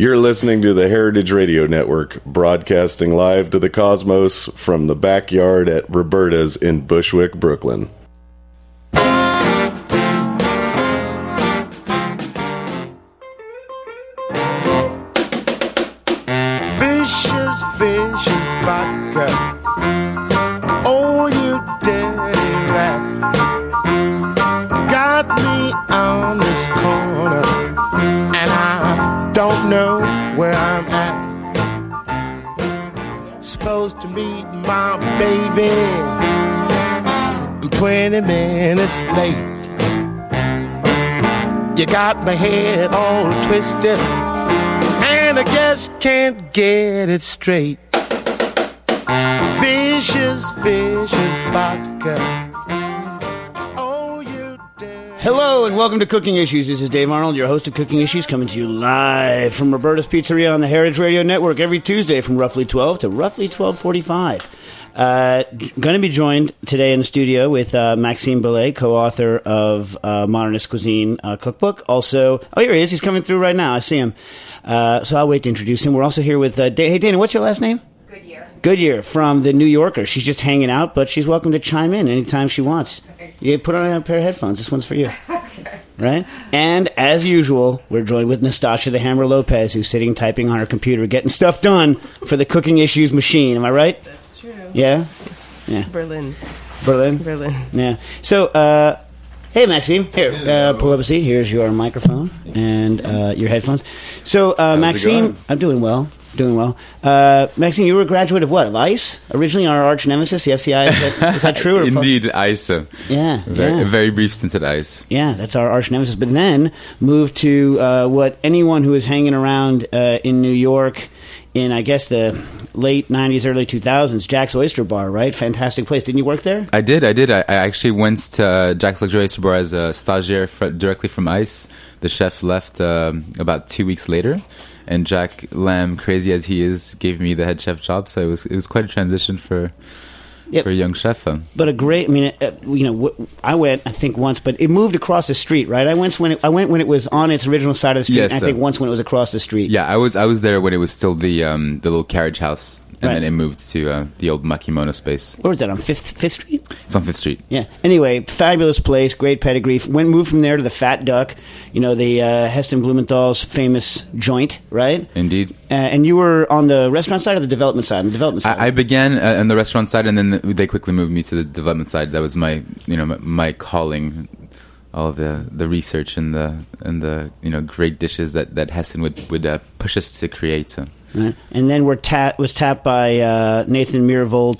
You're listening to the Heritage Radio Network, broadcasting live to the cosmos from the backyard at Roberta's in Bushwick, Brooklyn. Vicious, vicious vodka. Oh, you dirty rat. Got me on this corner, and I don't know where I'm at. Supposed to meet my baby. I'm 20 minutes late. You got my head all twisted, and I just can't get it straight. Vicious, vicious vodka. Oh, you damn. Hello, and welcome to Cooking Issues. This is Dave Arnold, your host of Cooking Issues, coming to you live from Roberta's Pizzeria on the Heritage Radio Network every Tuesday from roughly 12 to roughly 12:45. Going to be joined today in the studio with Maxime Bilet, co-author of Modernist Cuisine Cookbook. Also, oh, here he is. He's coming through right now. I see him. So I'll wait to introduce him. We're also here with hey, Dana, what's your last name? Goodyear. Goodyear from The New Yorker. She's just hanging out, but she's welcome to chime in anytime she wants. Okay. You put on a pair of headphones. This one's for you. Okay. Right? And as usual, we're joined with Nastasha the Hammer Lopez, who's sitting typing on her computer, getting stuff done for the Cooking Issues machine. Am I right? Yeah? Yeah. Berlin. Yeah. So, hey, Maxime. Here, pull up a seat. Here's your microphone and your headphones. So, Maxime, I'm doing well. Maxime, you were a graduate of what? Of ICE? Originally our arch nemesis, the FCI. Is that true? Or indeed, false? ICE. Yeah. A very brief stint at ICE. Yeah, that's our arch nemesis. But then moved to what anyone who is hanging around in New York in, I guess, the late 90s, early 2000s, Jack's Oyster Bar, right? Fantastic place. Didn't you work there? I did. I actually went to Jack's Luxury Oyster Bar as a stagiaire directly from ICE. The chef left about 2 weeks later, and Jack Lamb, crazy as he is, gave me the head chef job. So it was quite a transition for a young chef. But a great, I mean, I went, I think, once, but it moved across the street, right? I went when it was on its original side of the street, yes, and I think once when it was across the street. Yeah, I was there when it was still the little carriage house, and then it moved to the old Makimono space. Where was that, on 5th Street? It's on 5th Street. Yeah. Anyway, fabulous place, great pedigree. Moved from there to the Fat Duck, the Heston Blumenthal's famous joint, right? Indeed. And you were on the restaurant side or the development side? The development side. I began on the restaurant side, and then they quickly moved me to the development side. That was my, my calling. All the research and the great dishes that Heston would push us to create. So. Right. And then was tapped by Nathan Myhrvold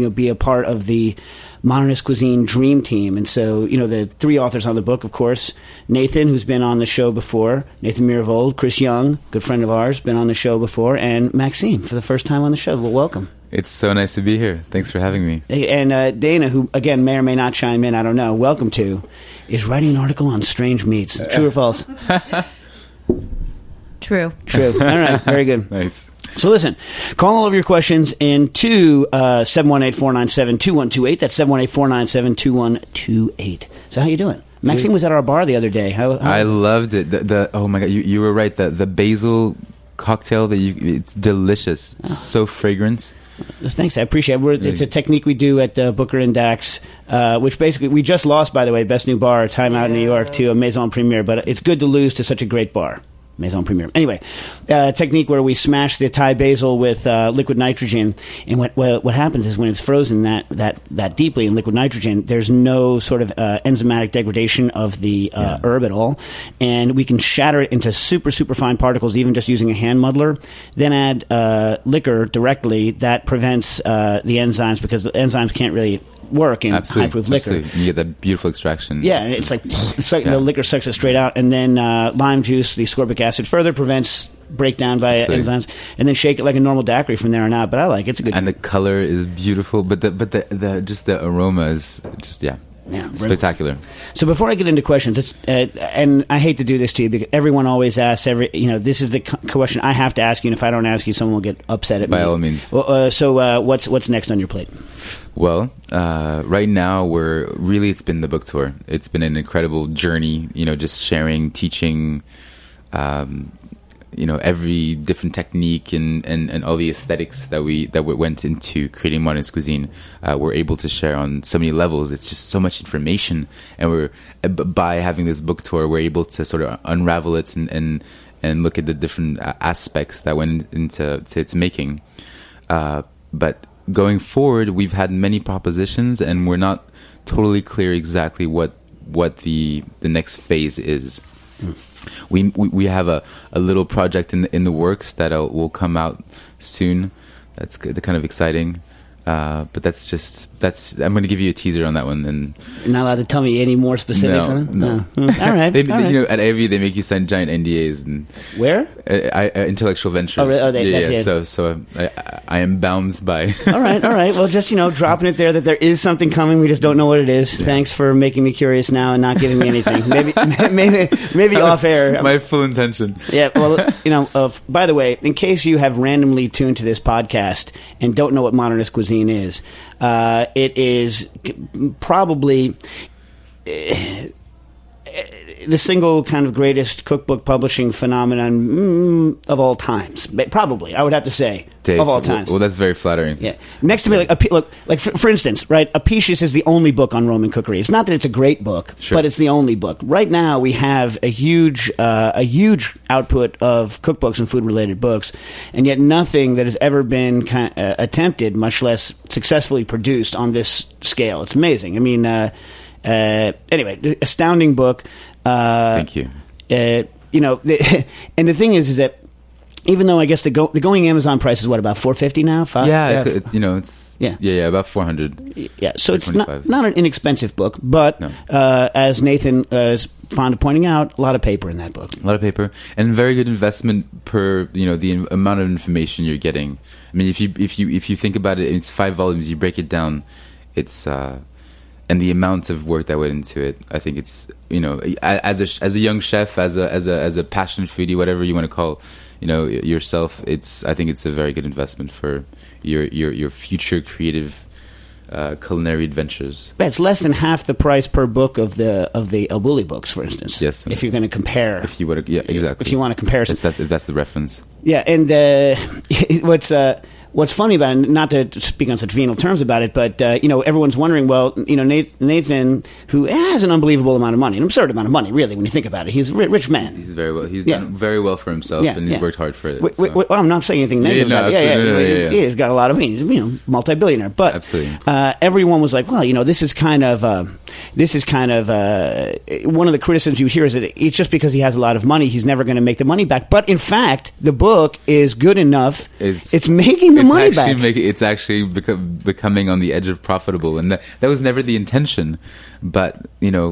to be a part of the Modernist Cuisine Dream Team. And so the three authors on the book, of course, Nathan, who's been on the show before, Nathan Myhrvold, Chris Young, good friend of ours, been on the show before, and Maxime for the first time on the show. Well, welcome. It's so nice to be here. Thanks for having me. And Dana, who, again, may or may not chime in, I don't know, welcome to, is writing an article on strange meats. True or false? True. All right. Very good. Nice. So listen, call all of your questions in to 718-497-2128. That's 718-497-2128. So how you doing? Maxime was at our bar the other day. How I loved it. Oh, my God. You were right. The basil cocktail, it's delicious. It's so fragrant. Thanks, I appreciate it. It's a technique we do at Booker and Dax, which basically we just lost, by the way, best new bar, Time Out New York, to a Maison Premier, but it's good to lose to such a great bar, Maison Premier. Anyway, technique where we smash the Thai basil with liquid nitrogen, and what happens is when it's frozen that deeply in liquid nitrogen, there's no sort of enzymatic degradation of the herb at all, and we can shatter it into super, super fine particles, even just using a hand muddler, then add liquor directly. That prevents the enzymes, because the enzymes can't really work in high-proof liquor. You get that beautiful extraction. Yeah, it's like the liquor sucks it straight out, and then lime juice, the ascorbic acid, further prevents breakdown by enzymes, and then shake it like a normal daiquiri from there on out. But I like it. It's a good. And the color is beautiful, but the just the aroma is just spectacular. So before I get into questions, it's, and I hate to do this to you because everyone always asks this is the question I have to ask you, and if I don't ask you, someone will get upset at me. By all means. Well, so what's next on your plate? Well, right now it's been the book tour. It's been an incredible journey, just sharing, teaching, you know, every different technique and all the aesthetics that we went into creating Modernist Cuisine, we're able to share on so many levels. It's just so much information, and we're, by having this book tour, we're able to sort of unravel it and look at the different aspects that went into its making. But going forward, we've had many propositions, and we're not totally clear exactly what the next phase is. Mm. We have a little project in the works that will come out soon. That's good, kind of exciting. But that's I'm going to give you a teaser on that one. Then you're not allowed to tell me any more specifics on it? No. All right. All right. You know, at AV, they make you sign giant NDAs. And where? Intellectual Ventures. Oh, really? Yeah. So I am bound by. All right. Well, just, you know, dropping it there that there is something coming. We just don't know what it is. Yeah. Thanks for making me curious now and not giving me anything. Maybe off air. My full intention. Yeah. Well, you know, by the way, in case you have randomly tuned to this podcast and don't know what Modernist Cuisine is. It is probably the single kind of greatest cookbook publishing phenomenon of all times. Probably, I would have to say, Dave, of all times. Well, that's very flattering. Yeah. Next to me, for instance, right? Apicius is the only book on Roman cookery. It's not that it's a great book, sure, but it's the only book. Right now, we have a huge output of cookbooks and food-related books, and yet nothing that has ever been attempted, much less successfully produced on this scale. It's amazing. I mean, anyway, astounding book. Thank you. You know, and the thing is that even though I guess the going Amazon price is what, about $4.50 now? $5? Yeah, it's about $400. Yeah, so it's not an inexpensive book, but no. As Nathan is fond of pointing out, a lot of paper in that book. A lot of paper, and very good investment per, you know, the amount of information you're getting. I mean, if you think about it, it's 5 volumes. You break it down, it's. And the amount of work that went into it, I think it's, you know, as a young chef, as a passionate foodie, whatever you want to call, you know, yourself, I think it's a very good investment for your future creative culinary adventures. But it's less than half the price per book of the El Bulli books, for instance. Yes, if you're going to compare, if you want to compare, if that's the reference. Yeah, and What's funny about it, not to speak on such venal terms about it, but, you know, everyone's wondering, well, you know, Nathan, who has an unbelievable amount of money, an absurd amount of money, really, when you think about it. He's a rich man. He's very well. He's done very well for himself, and he's worked hard for it. Well, I'm not saying anything negative about it. Yeah. He's got a lot of money. He's, you know, multi-billionaire. But absolutely. Everyone was like, well, you know, this is kind of one of the criticisms you hear is that it's just because he has a lot of money, he's never going to make the money back. But, in fact, the book is good enough. It's making the money back. It's actually becoming on the edge of profitable, and that was never the intention. But, you know,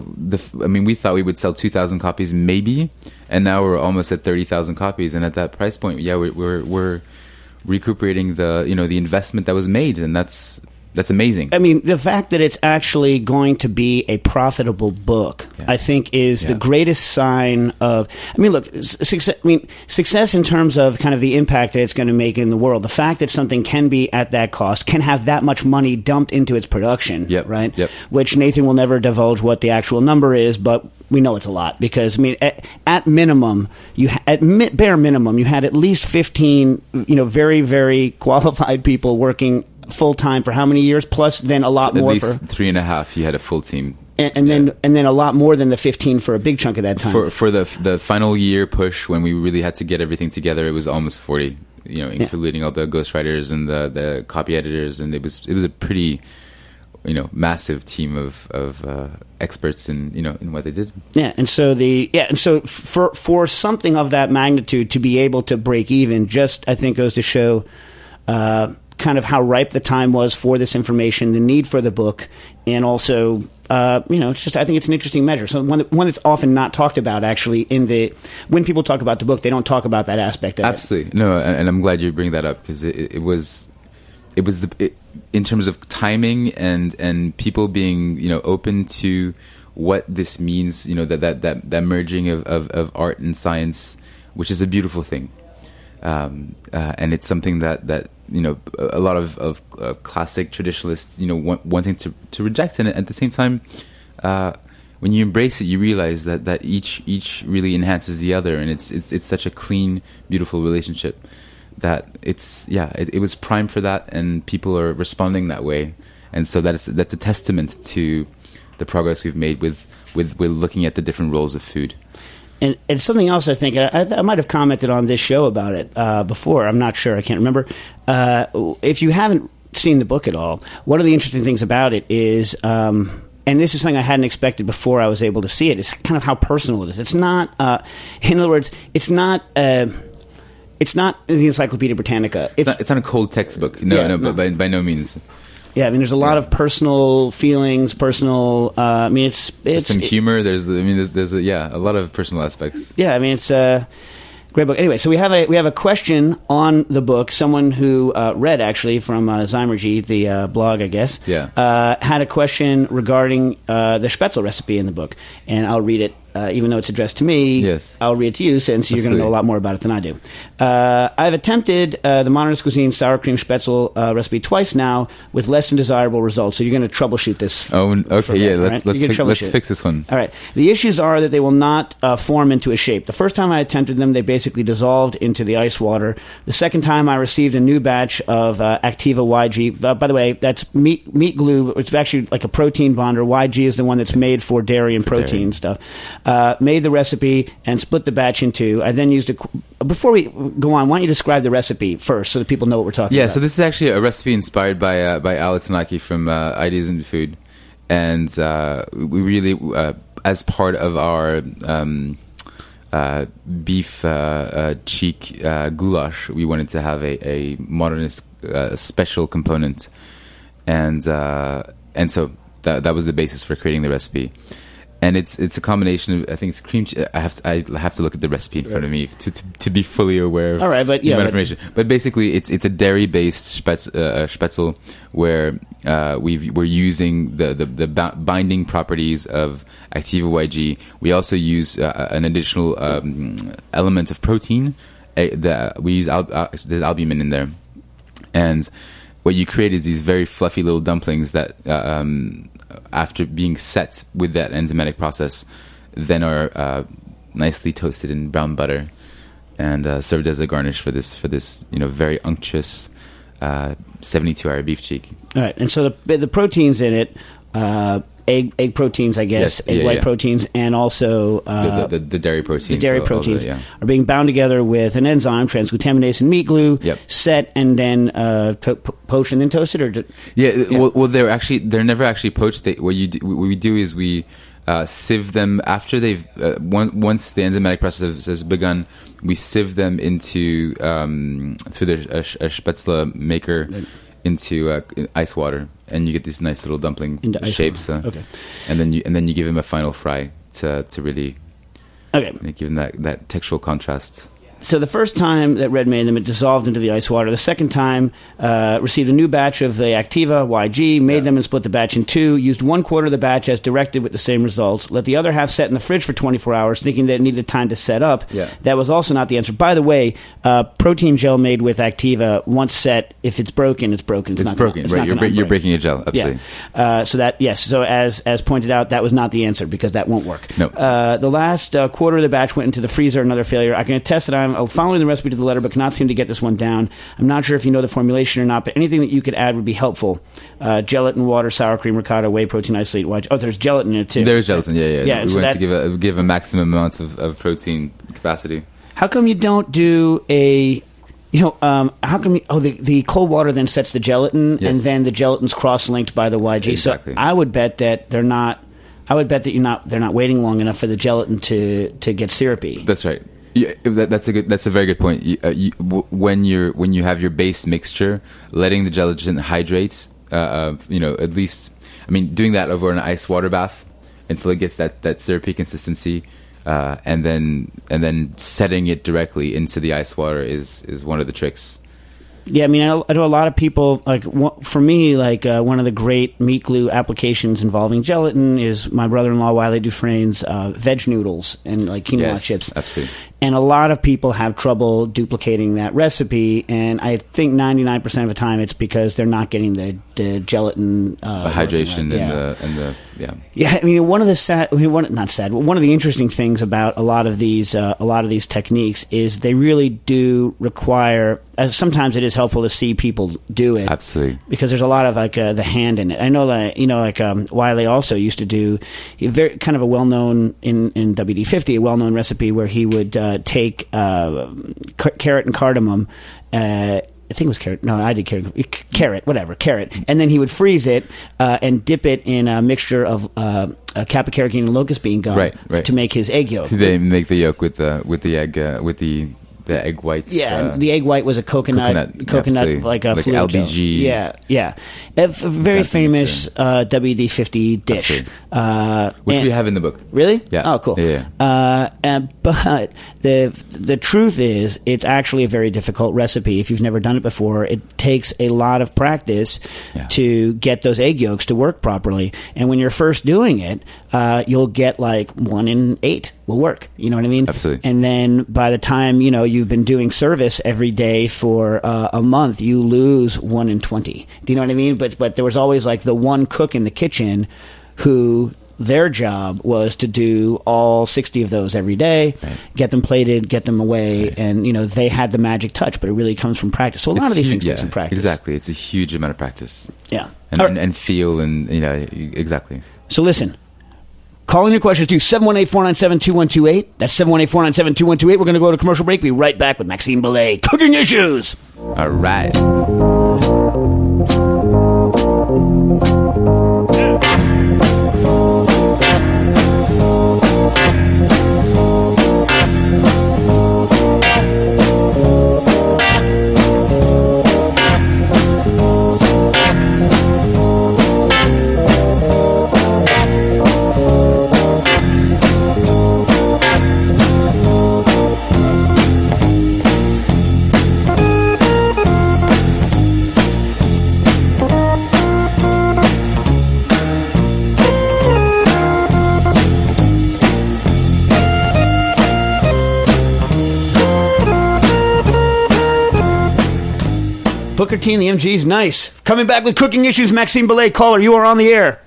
we thought we would sell 2,000 copies maybe, and now we're almost at 30,000 copies, and at that price point, we're recuperating the, you know, the investment that was made, and that's amazing. I mean, the fact that it's actually going to be a profitable book, I think, is the greatest sign of... I mean, look, success in terms of kind of the impact that it's going to make in the world. The fact that something can be at that cost, can have that much money dumped into its production, right? Yep. Which Nathan will never divulge what the actual number is, but we know it's a lot because, I mean, at bare minimum, you had at least 15, you know, very, very qualified people working full time for how many years? Plus, then a lot more. At least 3.5. You had a full team, and then a lot more than the 15 for a big chunk of that time. For the final year push, when we really had to get everything together, it was almost 40. You know, including all the ghostwriters and the copy editors, and it was a pretty, you know, massive team of experts in, you know, in what they did. Yeah, and so for something of that magnitude to be able to break even, just I think goes to show. Kind of how ripe the time was for this information, the need for the book, and also, you know, it's just, I think it's an interesting measure. So one that's often not talked about, actually, when people talk about the book, they don't talk about that aspect of it. Absolutely. No, and I'm glad you bring that up, because it was in terms of timing and people being, you know, open to what this means, you know, that merging of art and science, which is a beautiful thing. And it's something that you know, a lot of classic traditionalists, you know, wanting to reject, and at the same time, when you embrace it, you realize that each really enhances the other, and it's such a clean, beautiful relationship that it was primed for that, and people are responding that way, and so that's a testament to the progress we've made with looking at the different roles of food. And something else, I think, I might have commented on this show about it before. I'm not sure. I can't remember. If you haven't seen the book at all, one of the interesting things about it is, and this is something I hadn't expected before I was able to see it, is kind of how personal it is. It's not, in other words, it's not the Encyclopedia Britannica. It's not a cold textbook. No. By no means. Yeah, I mean, there's a lot of personal feelings, I mean, it's some humor. There's a lot of personal aspects. Yeah, I mean, it's a great book. Anyway, so we have a question on the book. Someone who read, actually, from Zymurgy, the blog, I guess. Yeah. Had a question regarding the Spätzle recipe in the book, and I'll read it. Even though it's addressed to me, yes. I'll read it to you, since you're going to know a lot more about it than I do. I've attempted the Modernist Cuisine sour cream Spätzle recipe twice now with less than desirable results. So you're going to troubleshoot this. Let's fix this one. All right. The issues are that they will not form into a shape. The first time I attempted them, they basically dissolved into the ice water. The second time, I received a new batch of Activa YG. By the way, that's meat glue. It's actually like a protein bonder. YG is the one that's made for dairy and protein stuff. Made the recipe and split the batch in two. I then used a... Before we go on, why don't you describe the recipe first so that people know what we're talking about? Yeah, so this is actually a recipe inspired by Alex Naki from Ideas in Food. And we really, as part of our beef cheek goulash, we wanted to have a modernist special component. And so that was the basis for creating the recipe. And it's a combination of, I think it's cream cheese. I have to look at the recipe in front of me to be fully aware of information. But basically, it's a dairy-based Spätzle where we're using the binding properties of Activa YG. We also use an additional element of protein. We use there's albumin in there. And what you create is these very fluffy little dumplings that... after being set with that enzymatic process, then are nicely toasted in brown butter and served as a garnish for this very unctuous 72-hour beef cheek. All right, and so the proteins in it, egg proteins, I guess, egg white proteins, and also the dairy proteins. The dairy proteins are being bound together with an enzyme, transglutaminase and meat glue, set and then poached and then toasted, or Well, they're never actually poached. What we do is we sieve them after they've once the enzymatic process has begun. We sieve them into through the Spätzle maker. Into ice water, and you get these nice little dumpling shapes. And then you give them a final fry to really give them that textural contrast. So the first time that Red made them, it dissolved into the ice water. The second time, received a new batch of the Activa YG, made them and split the batch in two, used 1/4 of the batch as directed with the same results, let the other half set in the fridge for 24 hours, thinking that it needed time to set up. Yeah. That was also not the answer. By the way, protein gel made with Activa, once set, if it's broken, it's broken. You're breaking a gel, absolutely. Yeah. So as pointed out, that was not the answer, because that won't work. No. The last 1/4 of the batch went into the freezer, another failure. I can attest that I'm following the recipe to the letter, but cannot seem to get this one down. I'm not sure if you know the formulation or not, but anything that you could add would be helpful. Gelatin, water, sour cream, ricotta, whey protein, isolate. There's gelatin in it too. There's gelatin, we want to give a maximum amount of protein capacity. How come you don't do a... the cold water then sets the gelatin, and then the gelatin's cross-linked by the YG. Exactly. So I would bet that they're not... I would bet that they're not waiting long enough for the gelatin to get syrupy. That's right. Yeah, that's a very good point. When you have your base mixture, letting the gelatin hydrate, at least, I mean, doing that over an ice water bath until it gets that syrupy consistency, and then setting it directly into the ice water is one of the tricks. Yeah, I mean, I know a lot of people, like, for me, like, one of the great meat glue applications involving gelatin is my brother-in-law, Wiley Dufresne's veg noodles and, like, quinoa chips. Absolutely. And a lot of people have trouble duplicating that recipe, and I think 99% of the time it's because they're not getting the gelatin, the hydration, and I mean, one of the interesting things about a lot of these techniques is they really do require. Sometimes it is helpful to see people do it, absolutely, because there's a lot of the hand in it. I know, Wiley also used to do very kind of a well-known in WD-50, a well-known recipe where he would take carrot and cardamom. I think it was carrot. No, I did carrot. Whatever, carrot. And then he would freeze it and dip it in a mixture of kappa carrageenan and locust bean gum to make his egg yolk. So they make the yolk with the egg white. Yeah, and the egg white was a coconut like a fluid gel. LBG. Yeah. A very famous WD-50 dish. Which we have in the book. Really? Yeah. Oh, cool. Yeah. But the truth is, it's actually a very difficult recipe. If you've never done it before, it takes a lot of practice to get those egg yolks to work properly. And when you're first doing it, you'll get like 1 in 8 will work. You know what I mean? Absolutely. And then by the time, you've been doing service every day for a month, you lose 1 in 20. Do you know what I mean? But there was always like the one cook in the kitchen who their job was to do all 60 of those every day, get them plated, get them away, and they had the magic touch, but it really comes from practice. So a lot of these things take some practice. Exactly. It's a huge amount of practice. Yeah. And feel and, exactly. So listen. Call in your questions to 718-497-2128. That's 718-497-2128. We're going to go to commercial break. Be right back with Maxime Bilet. Cooking Issues! All right. Booker T and the MG's nice. Coming back with Cooking Issues, Maxime Bilet. Caller, you are on the air.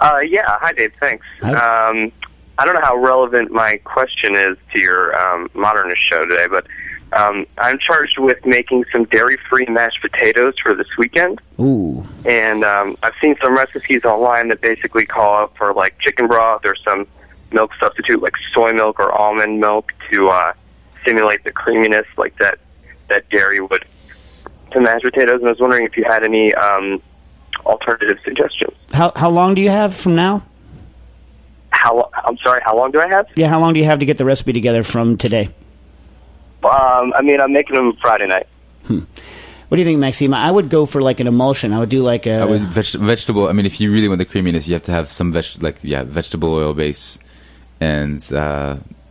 Hi, Dave. Thanks. Hi. I don't know how relevant my question is to your modernist show today, but I'm charged with making some dairy-free mashed potatoes for this weekend. Ooh. And I've seen some recipes online that basically call out for, like, chicken broth or some milk substitute, like soy milk or almond milk, to simulate the creaminess like that dairy would. To mashed potatoes, and I was wondering if you had any alternative suggestions. How long do you have from now? How long do I have? Yeah, how long do you have to get the recipe together from today? I'm making them Friday night. What do you think, Maxime? I would go for like an emulsion. I would do like a... vegetable... I mean, if you really want the creaminess, you have to have some vegetable oil base, and...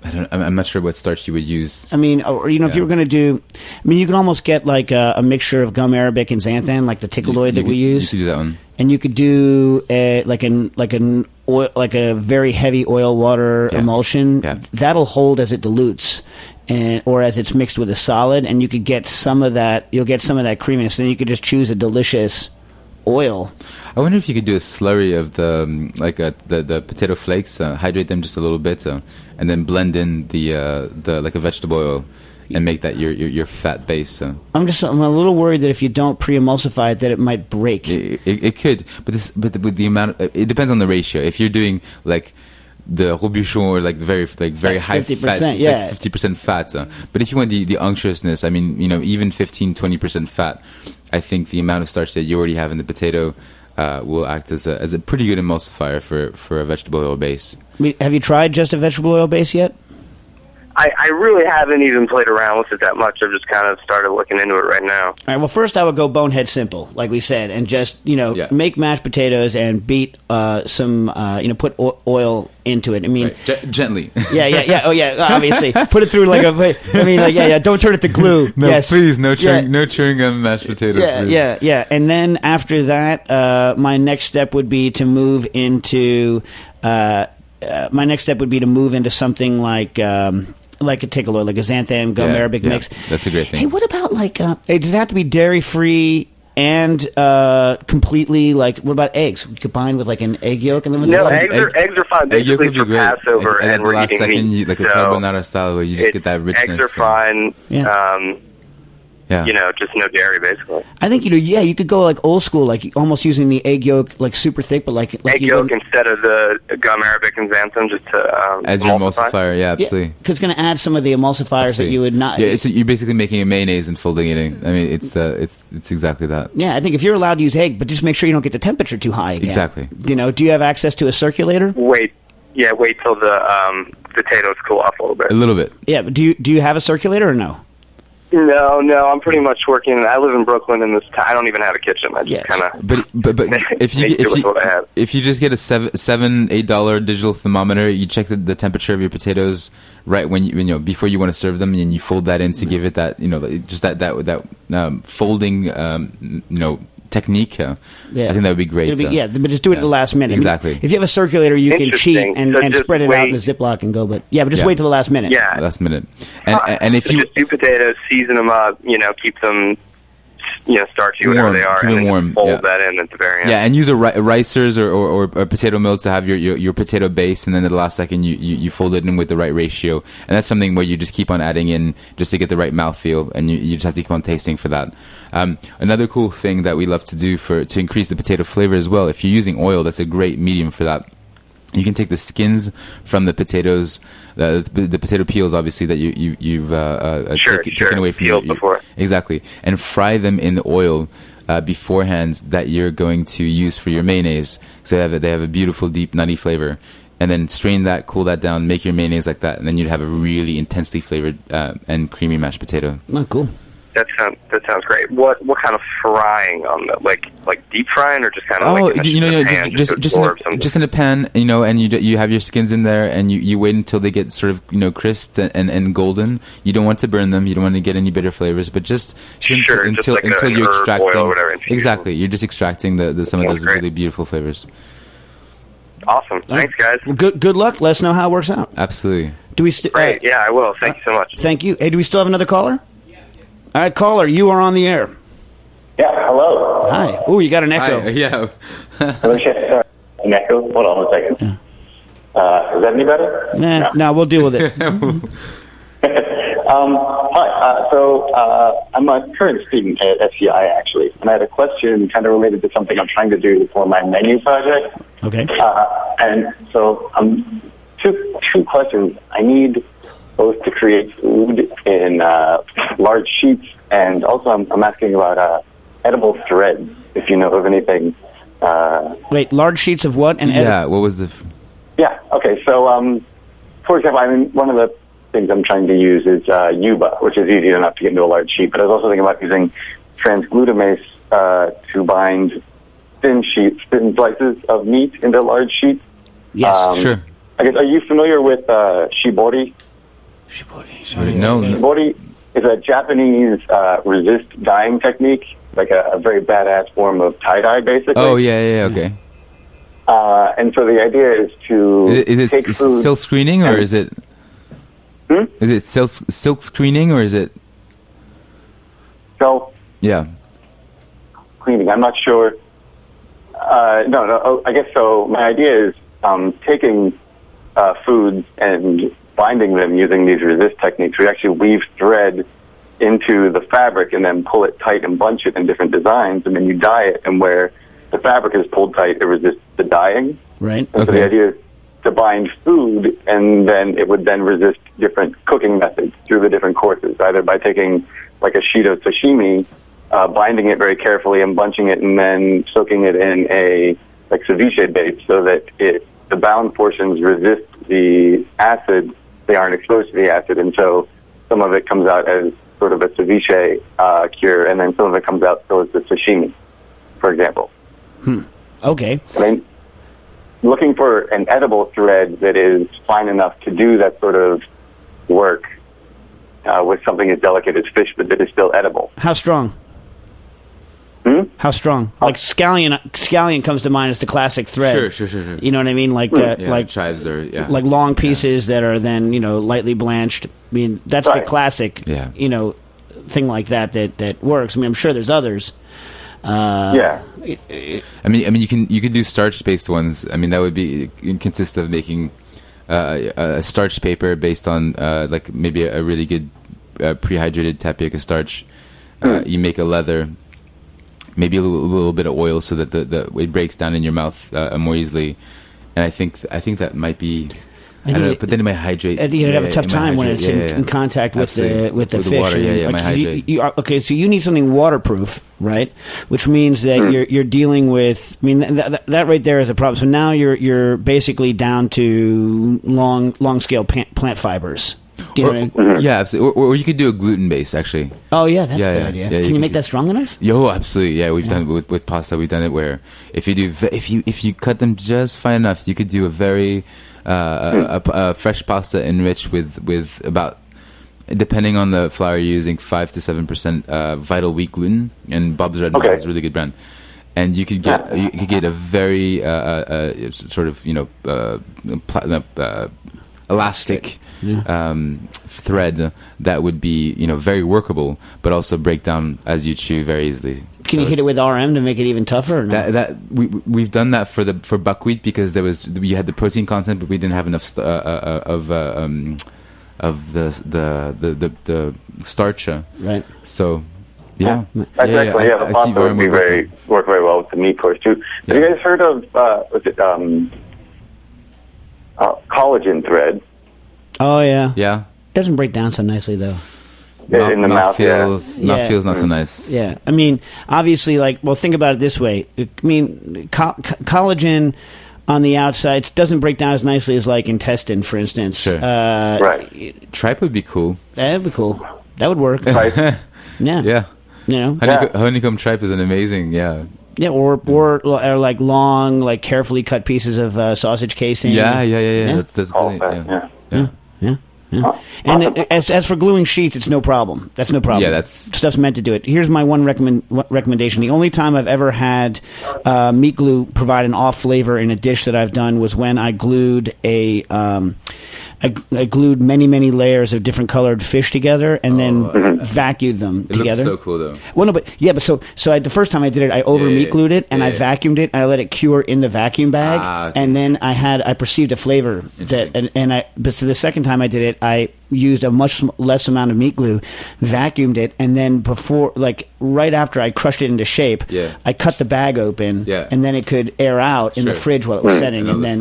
I'm not sure what starch you would use. I mean, if you were going to do... I mean, you can almost get like a mixture of gum arabic and xanthan, like the ticaloid that we use. You could do that one. And you could do a very heavy oil water emulsion. Yeah. That'll hold as it dilutes. Or as it's mixed with a solid, and you could get some of that. You'll get some of that creaminess. Then you could just choose a delicious oil. I wonder if you could do a slurry of the potato flakes, hydrate them just a little bit, and then blend in the vegetable oil and make that your fat base. I'm a little worried that if you don't pre-emulsify it, that it might break. It could, but with the amount, it depends on the ratio. If you're doing like the Robuchon or like very high 50%, fat, like 50% fat. But if you want the unctuousness, I mean, even 15-20% fat, I think the amount of starch that you already have in the potato will act as a pretty good emulsifier for a vegetable oil base. I mean, have you tried just a vegetable oil base yet? I really haven't even played around with it that much. I've just kind of started looking into it right now. All right. Well, first I would go bonehead simple, like we said, and just make mashed potatoes and beat some put oil into it. I mean, gently. Yeah. Oh, yeah. Obviously, put it through like a. I mean, like yeah. Don't turn it to glue. No, yes. Please, no chewing on mashed potatoes. Yeah. And then after that, my next step would be to move into something like. like a tickler, like a xanthan gum Arabic mix. That's a great thing. Hey, what about like does it have to be dairy free and completely, like, what about eggs? We combine with like an egg yolk and then eggs are fine. Basically for Passover and we're eating meat. Like a carbonara style where you just get that richness. Eggs are fine. Yeah. You know, just no dairy, basically. I think, you know, you could go, like, old school, like, almost using the egg yolk, like, super thick, but, like egg yolk instead of the gum Arabic and xanthan, just to as your emulsifier, absolutely. Because it's going to add some of the emulsifiers that you would not... Yeah, so you're basically making a mayonnaise and folding it in. I mean, it's exactly that. Yeah, I think if you're allowed to use egg, but just make sure you don't get the temperature too high again. Exactly. You know, do you have access to a circulator? Wait till the potatoes cool off a little bit. A little bit. Yeah, but do you have a circulator or no? No, I'm pretty much working. I live in Brooklyn, and I don't even have a kitchen. I just kind of. But if you just get a $7-8 digital thermometer, you check the temperature of your potatoes right when you know before you want to serve them, and you fold that in to give it that just that folding technique. I think that would be great. But just do it at the last minute. Exactly. I mean, if you have a circulator, you can cheat and spread it out in a Ziploc and go. But just wait till the last minute. Yeah, last minute. And if you just do potatoes, season them up. Keep them. Starchy, whatever they are, and then fold that in at the very end. Yeah, and use a ricers or potato mill to have your potato base, and then at the last second you fold it in with the right ratio. And that's something where you just keep on adding in just to get the right mouthfeel, and you just have to keep on tasting for that. Another cool thing that we love to do to increase the potato flavor as well, if you're using oil, that's a great medium for that. You can take the skins from the potatoes, the potato peels, obviously, that you've taken away from before. Exactly. And fry them in the oil beforehand that you're going to use for your mayonnaise. So they have a beautiful, deep, nutty flavor. And then strain that, cool that down, make your mayonnaise like that, and then you'd have a really intensely flavored and creamy mashed potato. Oh, cool. That sounds great. What kind of frying on that? Like deep frying or just kind of just in a pan, and you have your skins in there and you wait until they get sort of crisped and golden. You don't want to burn them. You don't want to get any bitter flavors, but until you're extracting exactly. You're just extracting some of those really beautiful flavors. Awesome. Thanks, guys. Well, good luck. Let us know how it works out. Absolutely. Do we great. Yeah, I will. Thank you so much. Thank you. Hey, do we still have another caller? All right, caller, you are on the air. Yeah, hello. Hi. Oh, you got an echo. Hi, yeah. An echo? Hold on one second. Yeah. Is that any better? No, we'll deal with it. Hi. So I'm a current student at FCI, actually, and I had a question kind of related to something I'm trying to do for my menu project. Okay. And so two questions. I need... both to create food in large sheets, and also I'm asking about edible threads, if you know of anything. Wait, large sheets of what? And what was the... okay, so for example, I mean, one of the things I'm trying to use is yuba, which is easy enough to get into a large sheet, but I was also thinking about using transglutamase to bind thin slices of meat into large sheets. Yes, sure. I guess, are you familiar with shibori? Shibori. No. Shibori is a Japanese resist dyeing technique, like a very badass form of tie-dye, basically. Oh, yeah, okay. And so the idea is to take food... Is it silk screening, or is it... Hmm? Is it silk screening, or is it... Self... Yeah. Cleaning, I'm not sure. I guess so. My idea is taking foods and... binding them using these resist techniques. We actually weave thread into the fabric and then pull it tight and bunch it in different designs, and then you dye it, and where the fabric is pulled tight, it resists the dyeing. Right. And so the idea is to bind food, and then it would then resist different cooking methods through the different courses, either by taking like a sheet of sashimi, binding it very carefully and bunching it, and then soaking it in a like ceviche base so that the bound portions resist the acid. They aren't exposed to the acid, and so some of it comes out as sort of a ceviche cure, and then some of it comes out still as the sashimi, for example. Okay. I mean, looking for an edible thread that is fine enough to do that sort of work with something as delicate as fish, but that is still edible. How strong? How strong? Like scallion comes to mind as the classic thread. Sure. You know what I mean? Like like chives are like long pieces that are then, you know, lightly blanched. I mean, that's the classic, you know, thing like that works. I mean, I'm sure there's others. I mean, you can do starch-based ones. I mean, that would be consist of making a starch paper based on like maybe a really good prehydrated tapioca starch. You make a leather, maybe a little bit of oil, so that the it breaks down in your mouth more easily. And I think that might be. I don't know, but then it might hydrate. I think you'd have a tough time when it's in contact with the fish. Water, it might hydrate. Okay, so you need something waterproof, right? Which means that you're dealing with. I mean, that right there is a problem. So now you're basically down to long scale plant fibers. Yeah, absolutely. Or you could do a gluten base, actually. Oh, yeah, that's a good idea. Yeah, Can you make that strong enough? Oh, absolutely. Yeah, we've done it with pasta. We've done it where if you cut them just fine enough, you could do a very a fresh pasta enriched with about, depending on the flour you're using, 5 to 7% vital wheat gluten. And Bob's Red Mill is a really good brand. And you could get a very sort of elastic thread that would be very workable, but also break down as you chew very easily. Can you hit it with RM to make it even tougher? Or no? We've done that for buckwheat because you had the protein content, but we didn't have enough of the starch. Right. So. Yeah, exactly. Yeah, the pasta would be work very well with the meat course too. Have you guys heard of was it collagen thread? Oh yeah. Doesn't break down so nicely though. In the mouth, feels not so nice. Yeah, I mean, obviously, think about it this way. I mean, collagen on the outside doesn't break down as nicely as intestine, for instance. Sure. Tripe would be cool. That would be cool. That would work. Tripe. Yeah. You know, honeycomb tripe is an amazing, or like long, like carefully cut pieces of sausage casing. Yeah. That's brilliant. Yeah. And as for gluing sheets, it's no problem. That's no problem. Yeah, that's stuff's meant to do it. Here's my one recommendation. The only time I've ever had meat glue provide an off flavor in a dish that I've done was when I glued I glued many layers of different colored fish together and then vacuumed them together. It looks so cool though. Well, no, but so the first time I did it, I over meat glued it and I vacuumed it and I let it cure in the vacuum bag and then I perceived a flavor that so the second time I did it, I used a much less amount of meat glue, vacuumed it, and then right after I crushed it into shape, I cut the bag open, and then it could air out in the fridge while it was setting, and then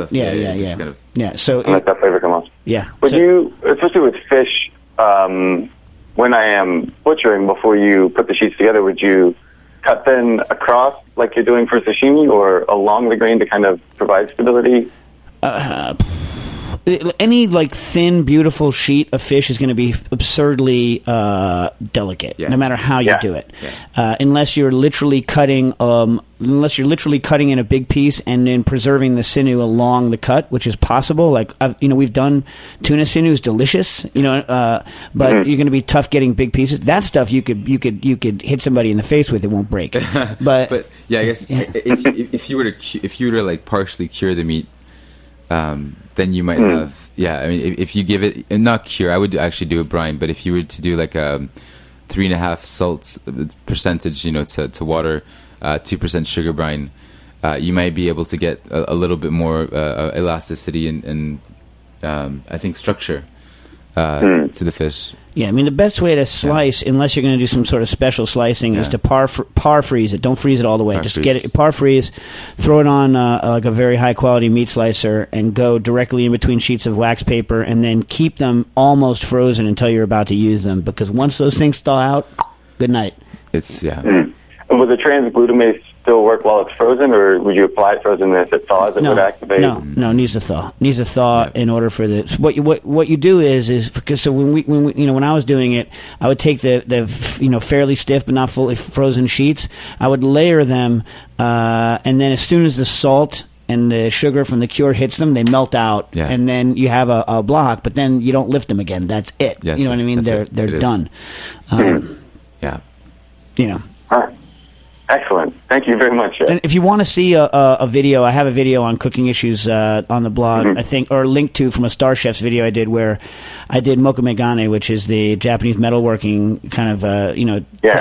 so let that flavor come off. Yeah, but especially with fish, when I am butchering, before you put the sheets together, would you cut them across like you're doing for sashimi, or along the grain to kind of provide stability? Any thin, beautiful sheet of fish is going to be absurdly delicate, no matter how you do it, unless you're literally cutting. Unless you're literally cutting in a big piece and then preserving the sinew along the cut, which is possible. We've done tuna sinew is delicious, but you're going to be tough getting big pieces. That stuff you could hit somebody in the face with; it won't break. But I guess if you were to partially cure the meat. Then you might have, I mean, if you give it not cure, I would actually do a brine. But if you were to do like a 3.5% salt percentage, to water, 2% sugar brine, you might be able to get a little bit more elasticity and I think structure to the fish. Yeah, I mean, the best way to slice, unless you're going to do some sort of special slicing, is to par freeze it. Don't freeze it all the way. Get it par freeze, throw it on a very high quality meat slicer, and go directly in between sheets of wax paper, and then keep them almost frozen until you're about to use them. Because once those things thaw out, good night. And will the transglutamate still work while it's frozen, or would you apply it frozen and if it thaws, it would activate? No, it needs to thaw. In order for the what you do is because so when we when I was doing it, I would take the fairly stiff but not fully frozen sheets. I would layer them, and then as soon as the salt and the sugar from the cure hits them, they melt out, and then you have a block. But then you don't lift them again. That's it. Yeah, what I mean? They're done. Yeah. You know. All right. Excellent. Thank you very much. And if you want to see a video, I have a video on Cooking Issues on the blog, I think, or linked to from a Star Chef's video I did, where I did mokumegane, which is the Japanese metalworking kind of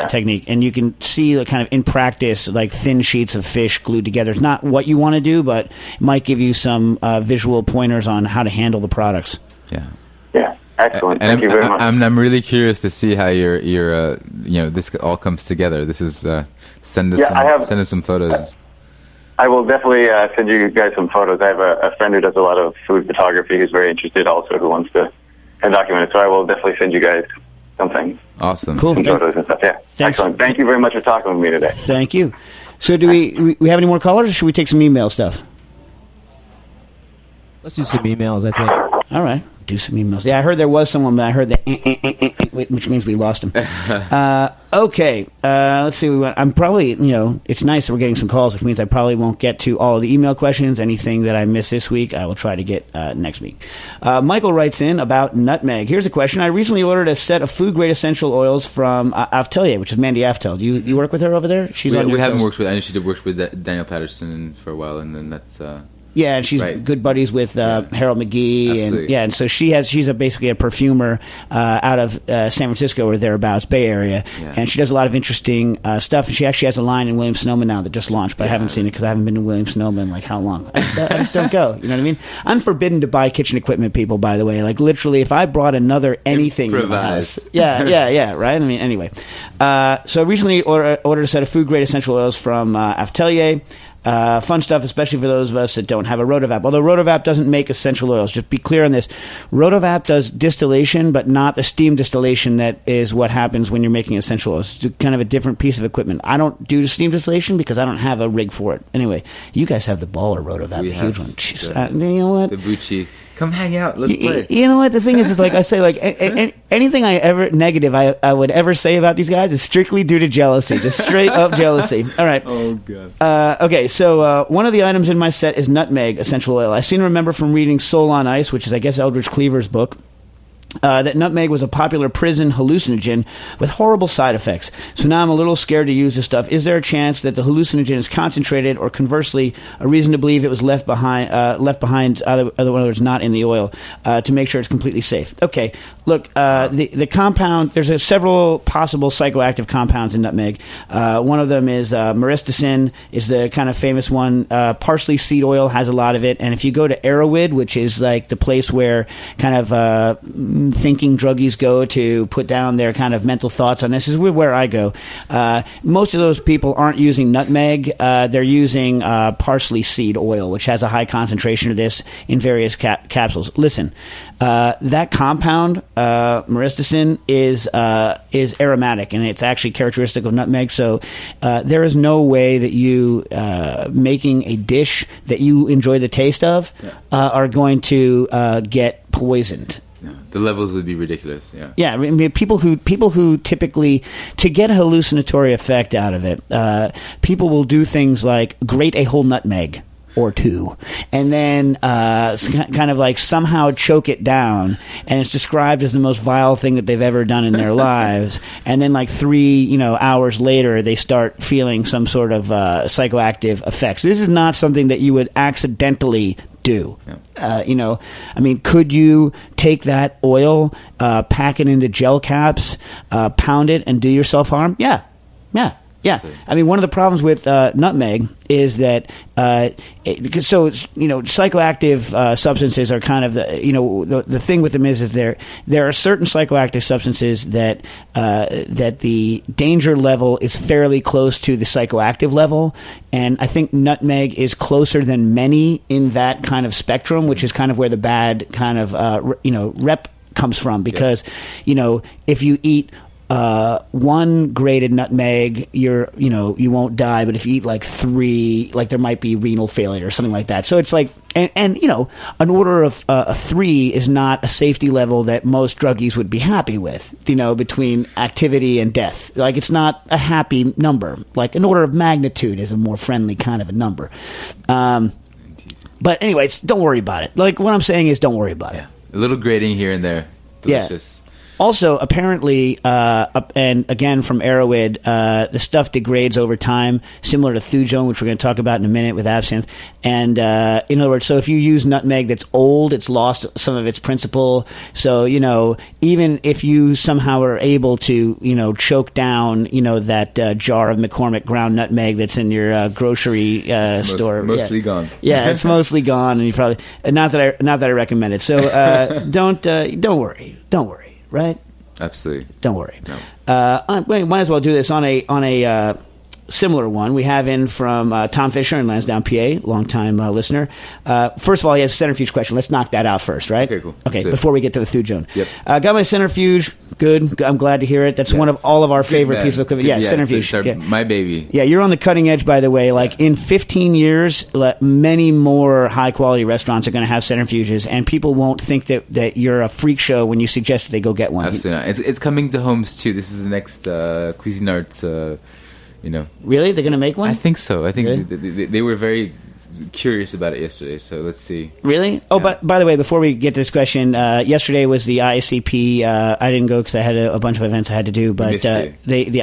technique, and you can see the kind of in practice, like thin sheets of fish glued together. It's not what you want to do, but it might give you some visual pointers on how to handle the products. Yeah. Yeah. Excellent. And Thank you very much. I'm really curious to see how your this all comes together. This is send us some photos. I will definitely send you guys some photos. I have a friend who does a lot of food photography who's very interested, also who wants to document it. So I will definitely send you guys something. Awesome. Cool. Some photos and stuff. Yeah. Thanks. Excellent. Thank you very much for talking with me today. Thank you. So do we have any more callers, or should we take some email stuff? Let's do some emails, I think. All right. Do some emails. Yeah, I heard there was someone, but I heard that, which means we lost him. Okay, let's see. I'm probably, it's nice that we're getting some calls, which means I probably won't get to all of the email questions. Anything that I miss this week, I will try to get next week. Michael writes in about nutmeg. Here's a question. I recently ordered a set of food-grade essential oils from Aftelier, which is Mandy Aftel. Do you work with her over there? We haven't worked with her. I know she worked with Daniel Patterson for a while, and then that's... Yeah, and she's good buddies with Harold McGee. Absolutely. And so she's basically a perfumer out of San Francisco or thereabouts, Bay Area, and she does a lot of interesting stuff. And she actually has a line in Williams-Sonoma now that just launched, but I haven't seen it because I haven't been to Williams-Sonoma in, how long? I just don't go, you know what I mean? I'm forbidden to buy kitchen equipment, people, by the way. Literally, if I brought another anything to my house. Yeah, right? I mean, anyway. So I recently ordered a set of food-grade essential oils from Aftelier. Fun stuff, especially for those of us that don't have a Rotovap. Although Rotovap doesn't make essential oils. Just be clear on this. Rotovap does distillation, but not the steam distillation that is what happens when you're making essential oils. It's kind of a different piece of equipment. I don't do steam distillation because I don't have a rig for it. Anyway, you guys have the baller Rotovap, the huge one. Jeez, you know what? The Bucci. Come hang out. Let's play. You know what? The thing is I say, anything I would ever say about these guys is strictly due to jealousy. Just straight up jealousy. All right. Oh, God. Okay, so one of the items in my set is nutmeg essential oil. I seem to remember from reading Soul on Ice, which is, I guess, Eldridge Cleaver's book, that nutmeg was a popular prison hallucinogen with horrible side effects. So now I'm a little scared to use this stuff. Is there a chance that the hallucinogen is concentrated, or conversely, a reason to believe it was left behind, other words, not in the oil, to make sure it's completely safe? Okay, look, the compound, there's several possible psychoactive compounds in nutmeg. One of them is myristicin, is the kind of famous one. Parsley seed oil has a lot of it. And if you go to Erowid, which is the place where kind of... thinking druggies go to put down their kind of mental thoughts on this, is where I go. Most of those people aren't using nutmeg. They're using parsley seed oil, which has a high concentration of this in various capsules. Listen, that compound, myristicin, is aromatic, and it's actually characteristic of nutmeg. So there is no way that you making a dish that you enjoy the taste of are going to get poisoned. The levels would be ridiculous. Yeah. I mean, people who typically, to get a hallucinatory effect out of it, people will do things like grate a whole nutmeg or two, and then kind of somehow choke it down, and it's described as the most vile thing that they've ever done in their lives. And then 3 hours later, they start feeling some sort of psychoactive effects. This is not something that you would accidentally do. Could you take that oil, pack it into gel caps, pound it, and do yourself harm? Yeah. One of the problems with nutmeg is that psychoactive substances are kind of the thing with them is there are certain psychoactive substances that the danger level is fairly close to the psychoactive level, and I think nutmeg is closer than many in that kind of spectrum, which is kind of where the bad kind of rep comes from, because if you eat one grated nutmeg, you won't die, but if you eat 3, there might be renal failure or something like that. So it's an order of 3 is not a safety level that most druggies would be happy with, between activity and death. It's not a happy number. An order of magnitude is a more friendly kind of a number. But anyways, don't worry about it. What I'm saying is don't worry about it. A little grating here and there. Delicious. Yeah. Also, apparently, and again from Erowid, the stuff degrades over time, similar to thujone, which we're going to talk about in a minute with absinthe. And in other words, so if you use nutmeg that's old, it's lost some of its principle. So, you know, even if you somehow are able to, you know, choke down, you know, that jar of McCormick ground nutmeg that's in your grocery store. Mostly gone. Yeah, it's mostly gone, and you probably not that I recommend it. So don't worry. Right? Absolutely. Don't worry. No. We might as well do this on a similar one. We have in from Tom Fisher in Lansdowne, PA, longtime listener. First of all, he has a centrifuge question. Let's knock that out first, right? Okay, cool. Okay, before we get to the thujone. Yep. Got my centrifuge. Good. I'm glad to hear it. That's one of all of our favorite pieces of equipment. Yeah, centrifuge. My baby. Yeah, you're on the cutting edge, by the way. Like, in 15 years, many more high-quality restaurants are going to have centrifuges, and people won't think that you're a freak show when you suggest that they go get one. Absolutely not. It's coming to homes, too. This is the next Cuisine Arts... you know. Really? They're going to make one? I think so. I think they were very curious about it yesterday, so let's see. Really? Oh, yeah. But by the way, before we get to this question, yesterday was the ICP. I didn't go because I had a bunch of events I had to do, but thank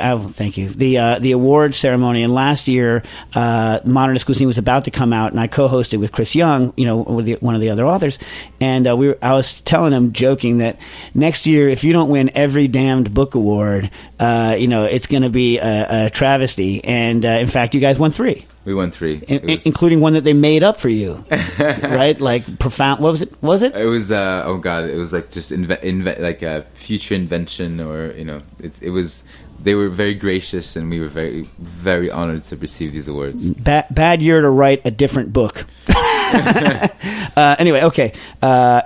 you. The awards ceremony, and last year, Modernist Cuisine was about to come out, and I co-hosted with Chris Young, you know, with one of the other authors, and I was telling him, joking, that next year, if you don't win every damned book award, you know, it's going to be a travesty. And in fact, you guys won 3. We won 3, including one that they made up for you, right? Like profound. What was it? It was It was like just like a future invention, or you know, it was. They were very gracious, and we were very, very honored to receive these awards. Bad year to write a different book. Anyway, okay.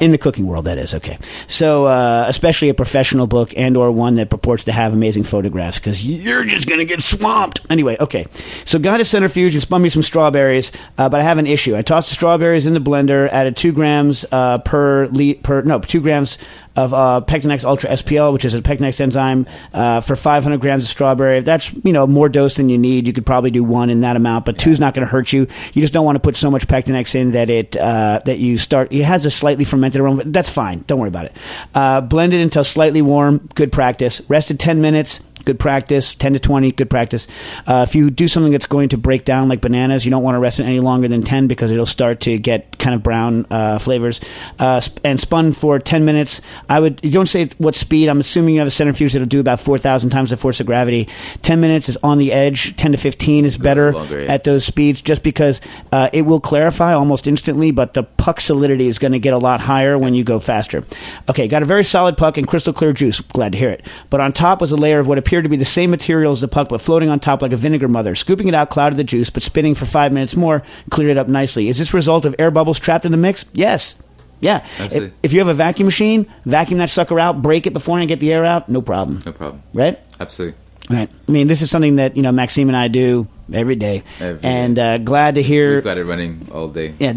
In the cooking world, that is. Okay. So, especially a professional book and or one that purports to have amazing photographs, because you're just going to get swamped. Anyway, okay. So, got a centrifuge and spun me some strawberries, but I have an issue. I tossed the strawberries in the blender, added 2 grams per 2 grams of Pectinex Ultra SPL, which is a Pectinex enzyme, for 500 grams of strawberry. That's, you know, more dose than you need. You could probably do 1 in that amount, but 2's not going to hurt you. You just don't want to put so much Pectinex in that it has a slightly fermented aroma. But that's fine. Don't worry about it. Blend it until slightly warm. Good practice. Rested 10 minutes. Good practice. 10 to 20, good practice. If you do something that's going to break down like bananas, you don't want to rest it any longer than 10 because it'll start to get kind of brown flavors. And spun for 10 minutes. You don't say what speed. I'm assuming you have a centrifuge that'll do about 4,000 times the force of gravity. 10 minutes is on the edge. 10 to 15 is better at those speeds, just because it will clarify almost instantly, but the puck solidity is going to get a lot higher when you go faster. Okay, got a very solid puck and crystal clear juice. Glad to hear it. But on top was a layer of what appeared to be the same material as the puck, but floating on top like a vinegar mother. Scooping it out clouded the juice, but spinning for 5 minutes more cleared it up nicely. Is this result of air bubbles trapped in the mix? Yes. Yeah. If you have a vacuum machine, vacuum that sucker out, break it before and get the air out, no problem. No problem. Right? Absolutely. Right. I mean, this is something that, you know, Maxime and I do every day. Glad to hear. We've got it running all day. Yeah.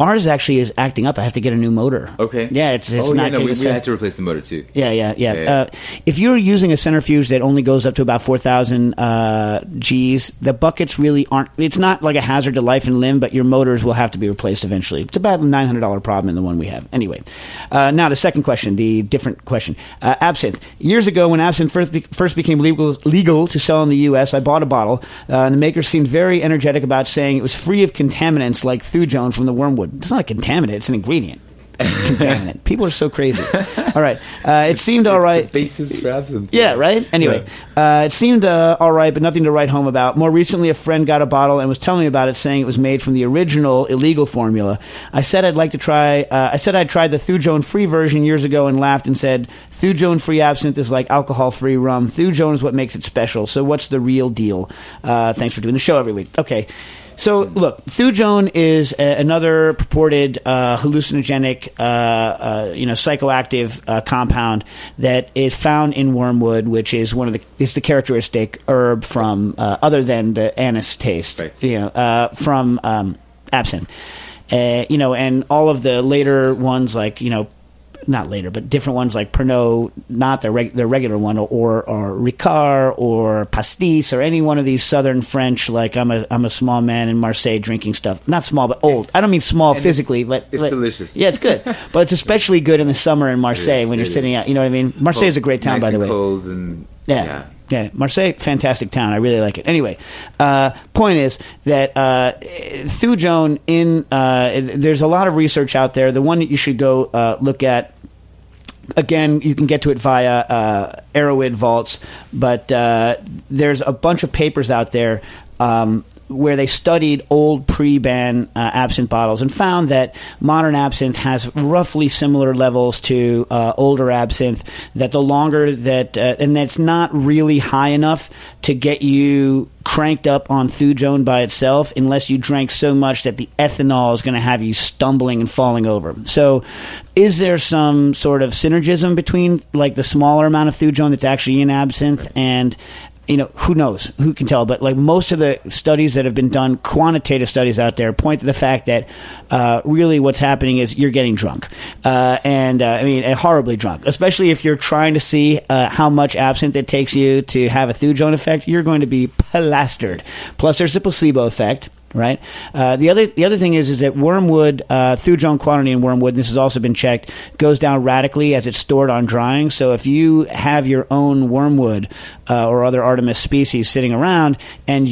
Ours actually is acting up. I have to get a new motor. Okay. Yeah, it's not good. We had to replace the motor too. Yeah. If you're using a centrifuge that only goes up to about 4,000 Gs, the buckets really aren't. It's not like a hazard to life and limb, but your motors will have to be replaced eventually. It's about a $900 problem in the one we have. Anyway, now the second question, the different question. Absinthe. Years ago, when absinthe first became legal to sell in the U.S., I bought a bottle. And the maker seemed very energetic about saying it was free of contaminants like thujone from the wormwood. It's not a contaminant, it's an ingredient. Contaminant. People are so crazy. All right. It seemed all right. The basis for absinthe. Yeah, right? Anyway, yeah. It seemed all right, but nothing to write home about. More recently, a friend got a bottle and was telling me about it, saying it was made from the original illegal formula. I said I'd like to try... I said I'd tried the thujone-free version years ago and laughed and said, thujone-free absinthe is like alcohol-free rum. Thujone is what makes it special. So what's the real deal? Thanks for doing the show every week. Okay. So, look, thujone is another purported hallucinogenic, psychoactive compound that is found in wormwood, which is it's the characteristic herb from, other than the anise taste, right. From absinthe. And all of the later ones like, not later, but different ones like Pernod, not their their regular one, or Ricard or Pastis or any one of these Southern French, like I'm a small man in Marseille drinking stuff. Not small, but old. I don't mean small physically. It's delicious. Yeah, it's good. But it's especially good in the summer in Marseille when you're sitting out. You know what I mean? Marseille is a great town, nice by the way. And, yeah, Marseille, fantastic town. I really like it. Anyway, point is that Thujon, there's a lot of research out there. The one that you should go look at, again, you can get to it via Erowid vaults, but there's a bunch of papers out there where they studied old pre-ban absinthe bottles and found that modern absinthe has roughly similar levels to older absinthe, that the longer that and that's not really high enough to get you cranked up on Thujon by itself unless you drank so much that the ethanol is going to have you stumbling and falling over. So is there some sort of synergism between like the smaller amount of Thujon that's actually in absinthe and you know, who knows? Who can tell? But like most of the studies that have been done, quantitative studies out there, point to the fact that really what's happening is you're getting drunk. And horribly drunk. Especially if you're trying to see how much absinthe it takes you to have a Thujon effect, you're going to be plastered. Plus there's the placebo effect. Right. The other thing is that wormwood, Thujon quantity in wormwood, and this has also been checked, goes down radically as it's stored on drying. So if you have your own wormwood or other Artemis species sitting around, and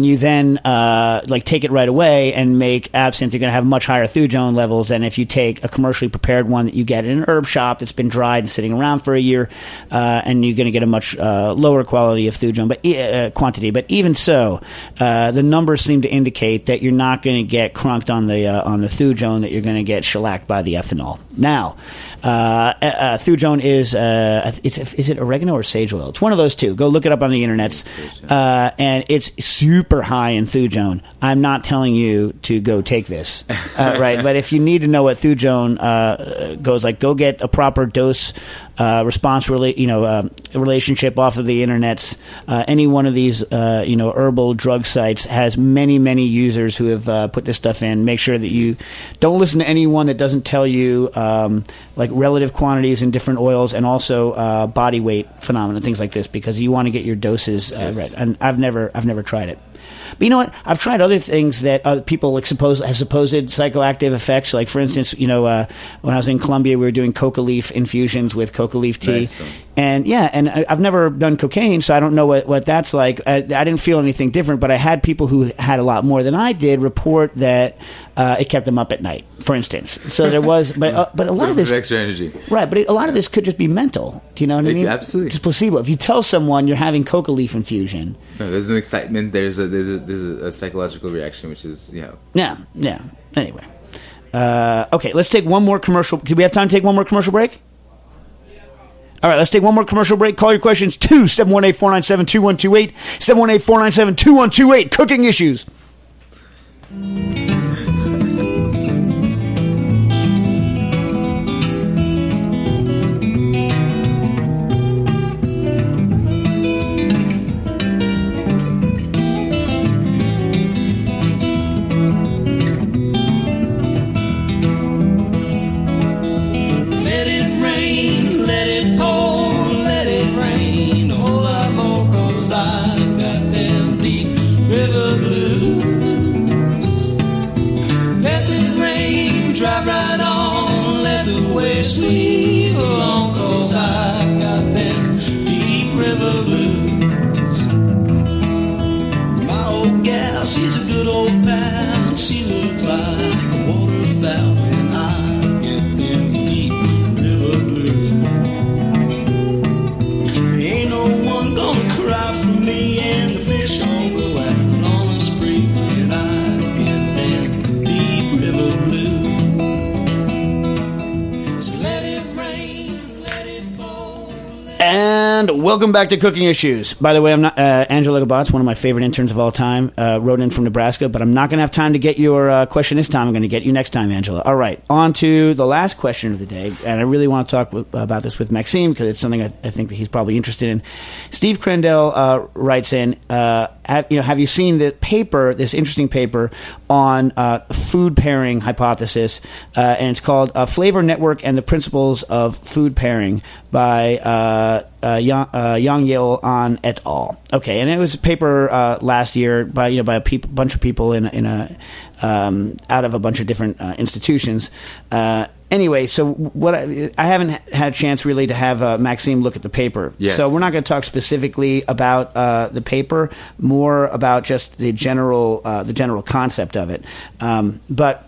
you then take it right away and make absinthe, you're going to have much higher Thujon levels than if you take a commercially prepared one that you get in an herb shop that's been dried and sitting around for a year, and you're going to get a much lower quality of Thujon, but quantity. But even so, the numbers seem to indicate that you're not going to get crunked on the Thujon, that you're going to get shellacked by the ethanol. Now, Thujon is is it oregano or sage oil? It's one of those two. Go look it up on the internets, and it's super high in Thujon. I'm not telling you to go take this, right? But if you need to know what Thujon goes like, go get a proper dose response relationship off of the internets. Any one of these herbal drug sites has many users who have put this stuff in. Make sure that you don't listen to anyone that doesn't tell you relative quantities in different oils, and also body weight phenomena, things like this, because you want to get your doses right. And I've never tried it. But you know what? I've tried other things that people have supposed psychoactive effects. Like, for instance, when I was in Colombia, we were doing coca leaf infusions with coca leaf tea. Nice. And I've never done cocaine, so I don't know what that's like. I didn't feel anything different, but I had people who had a lot more than I did report that it kept them up at night, for instance. So there was, but a lot of this extra energy, right? But a lot of this could just be mental. Do you know what I mean? Absolutely, just placebo. If you tell someone you're having coca leaf infusion, no, there's an excitement. There's a psychological reaction, which is yeah. Anyway, okay, let's take one more commercial. Do we have time to take one more commercial break? All right, let's take one more commercial break. Call your questions to 718-497-2128, 718-497-2128. Cooking Issues. And welcome back to Cooking Issues. By the way, I'm not Angela Gabatz, one of my favorite interns of all time, wrote in from Nebraska, but I'm not going to have time to get your question this time. I'm going to get you next time, Angela. All right, on to the last question of the day, and I really want to talk about this with Maxime because it's something I think that he's probably interested in. Steve Crandell writes in, have you seen the paper, this interesting paper on food pairing hypothesis, and it's called Flavor Network and the Principles of Food Pairing by Yang Yeo An et al. Okay, and it was a paper last year by bunch of people in out of a bunch of different institutions. Anyway, so what I haven't had a chance really to have Maxime look at the paper. Yes. So we're not going to talk specifically about the paper, more about just the general concept of it. But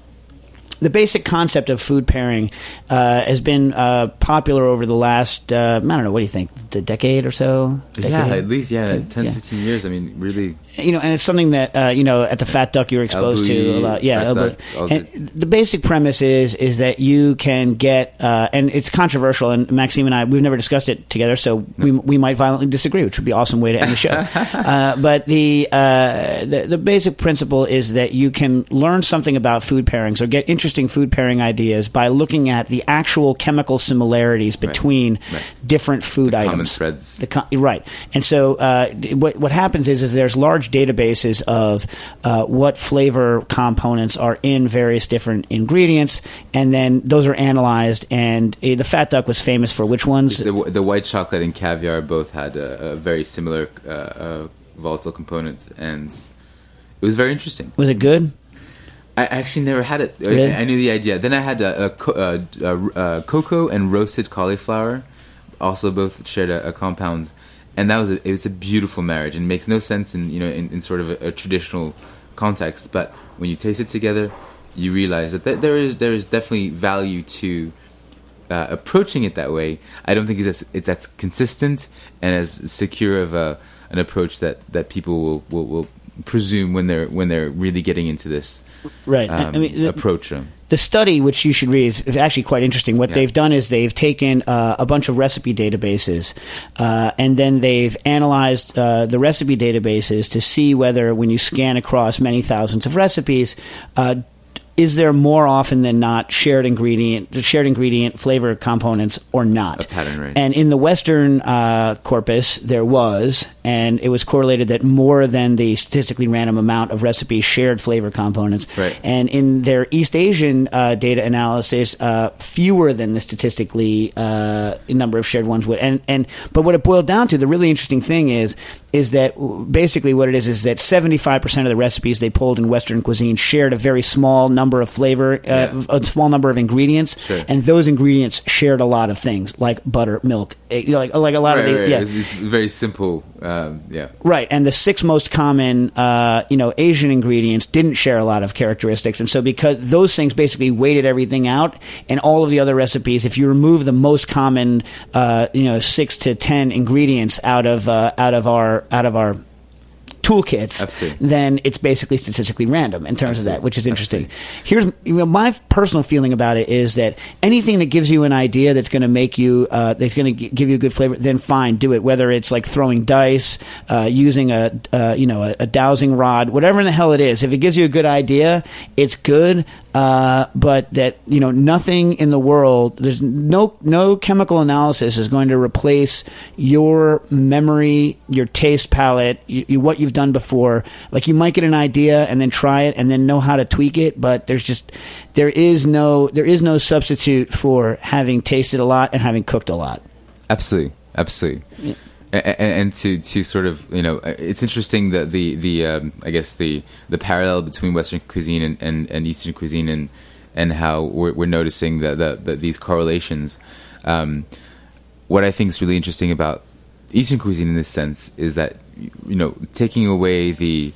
the basic concept of food pairing has been popular over the last, I don't know, what do you think, the decade or so? Yeah, at least, 10, 15 years. I mean, really. You know, and it's something that, at the Fat Duck you were exposed to a lot. Yeah, El Bulli. And the basic premise is that you can get, and it's controversial, and Maxime and I, we've never discussed it together, so we might violently disagree, which would be an awesome way to end the show. But the basic principle is that you can learn something about food pairings or get interesting food pairing ideas by looking at the actual chemical similarities between different food items. Common threads. Right. And so what happens is there's large databases of what flavor components are in various different ingredients, and then those are analyzed. And the Fat Duck was famous for which ones? The white chocolate and caviar both had a very similar volatile component, and it was very interesting. Was it good? I actually never had it. Really? I knew the idea. Then I had a cocoa and roasted cauliflower, also both shared a compound. And that was it's a beautiful marriage, and makes no sense in sort of a traditional context. But when you taste it together, you realize that there is definitely value to approaching it that way. I don't think it's as consistent and as secure of an approach that people will presume when they're really getting into this approach. The study, which you should read, is actually quite interesting. What they've done is they've taken a bunch of recipe databases, and then they've analyzed the recipe databases to see whether, when you scan across many thousands of recipes, is there more often than not shared ingredient flavor components or not? A pattern, right? And in the Western corpus, there was, and it was correlated that more than the statistically random amount of recipes shared flavor components. Right. And in their East Asian data analysis, fewer than the statistically number of shared ones would. But what it boiled down to, the really interesting thing is that basically what it is that 75% of the recipes they pulled in Western cuisine shared a very small number of flavor, a small number of ingredients, sure. And those ingredients shared a lot of things like butter, milk, like a lot of the, yeah. It's very simple, right. And the six most common, Asian ingredients didn't share a lot of characteristics, and so because those things basically weighted everything out, and all of the other recipes, if you remove the most common, 6 to 10 ingredients out of our toolkits, absolutely. Then it's basically statistically random in terms absolutely. Of that, which is interesting. Absolutely. Here's my personal feeling about it is that anything that gives you an idea that's going to make you, that's going to give you a good flavor, then fine, do it. Whether it's like throwing dice, using a dowsing rod, whatever in the hell it is, if it gives you a good idea, it's good. But that nothing in the world, there's no chemical analysis is going to replace your memory, your taste palette, what you've done before. Like you might get an idea and then try it and then know how to tweak it, but there is no substitute for having tasted a lot and having cooked a lot. Absolutely. Yeah. And to sort of it's interesting that the I guess the parallel between Western cuisine and Eastern cuisine and how we're noticing that these correlations. What I think is really interesting about Eastern cuisine in this sense is that taking away the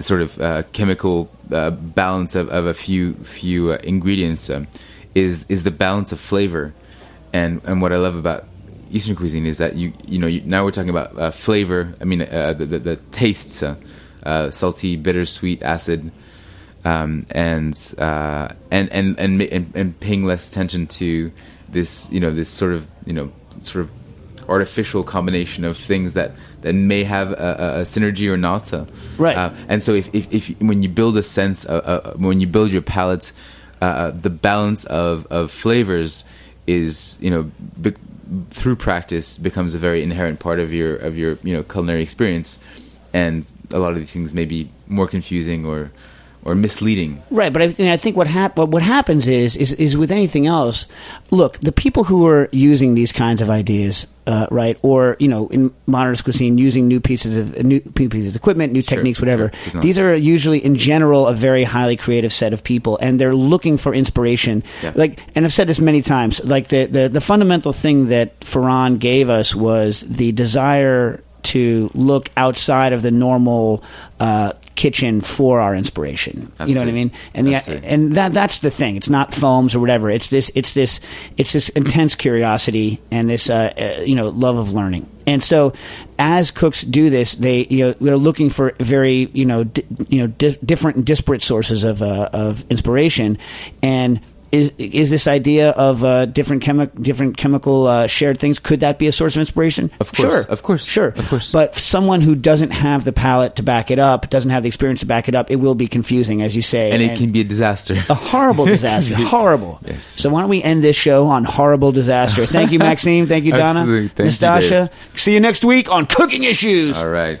sort of chemical balance of a few ingredients is the balance of flavor, and what I love about Eastern cuisine is that now we're talking about flavor. I mean the tastes, salty, bitter, sweet, acid, and paying less attention to this sort of artificial combination of things that may have a synergy or not. Right. And so if when you build a sense, when you build your palate, the balance of flavors is, you know, through practice becomes a very inherent part of your you know, culinary experience. And a lot of these things may be more confusing or misleading. Right, but I think what happens is with anything else, look, the people who are using these kinds of ideas, right, or, you know, in modernist cuisine, using new pieces of equipment, new techniques, whatever, sure. These are usually, in general, a very highly creative set of people, and they're looking for inspiration. Yeah. Like, and I've said this many times, like the fundamental thing that Ferran gave us was the desire to look outside of the normal kitchen for our inspiration. Absolutely. You know what I mean? And that's the thing. It's not foams or whatever. It's this intense curiosity and this you know, love of learning. And so as cooks do this, they, you know, they're looking for very, you know, different and disparate sources of inspiration. And Is this idea of different chemical shared things, could that be a source of inspiration? Of course. Sure. Of course. Sure. Of course. But someone who doesn't have the palate to back it up, doesn't have the experience to back it up, it will be confusing, as you say. And it can be a disaster. A horrible disaster. Horrible. Yes. So why don't we end this show on horrible disaster? Thank you, Maxime. Thank you, Donna. Absolutely. Thank Nastasha. You, see you next week on Cooking Issues. All right.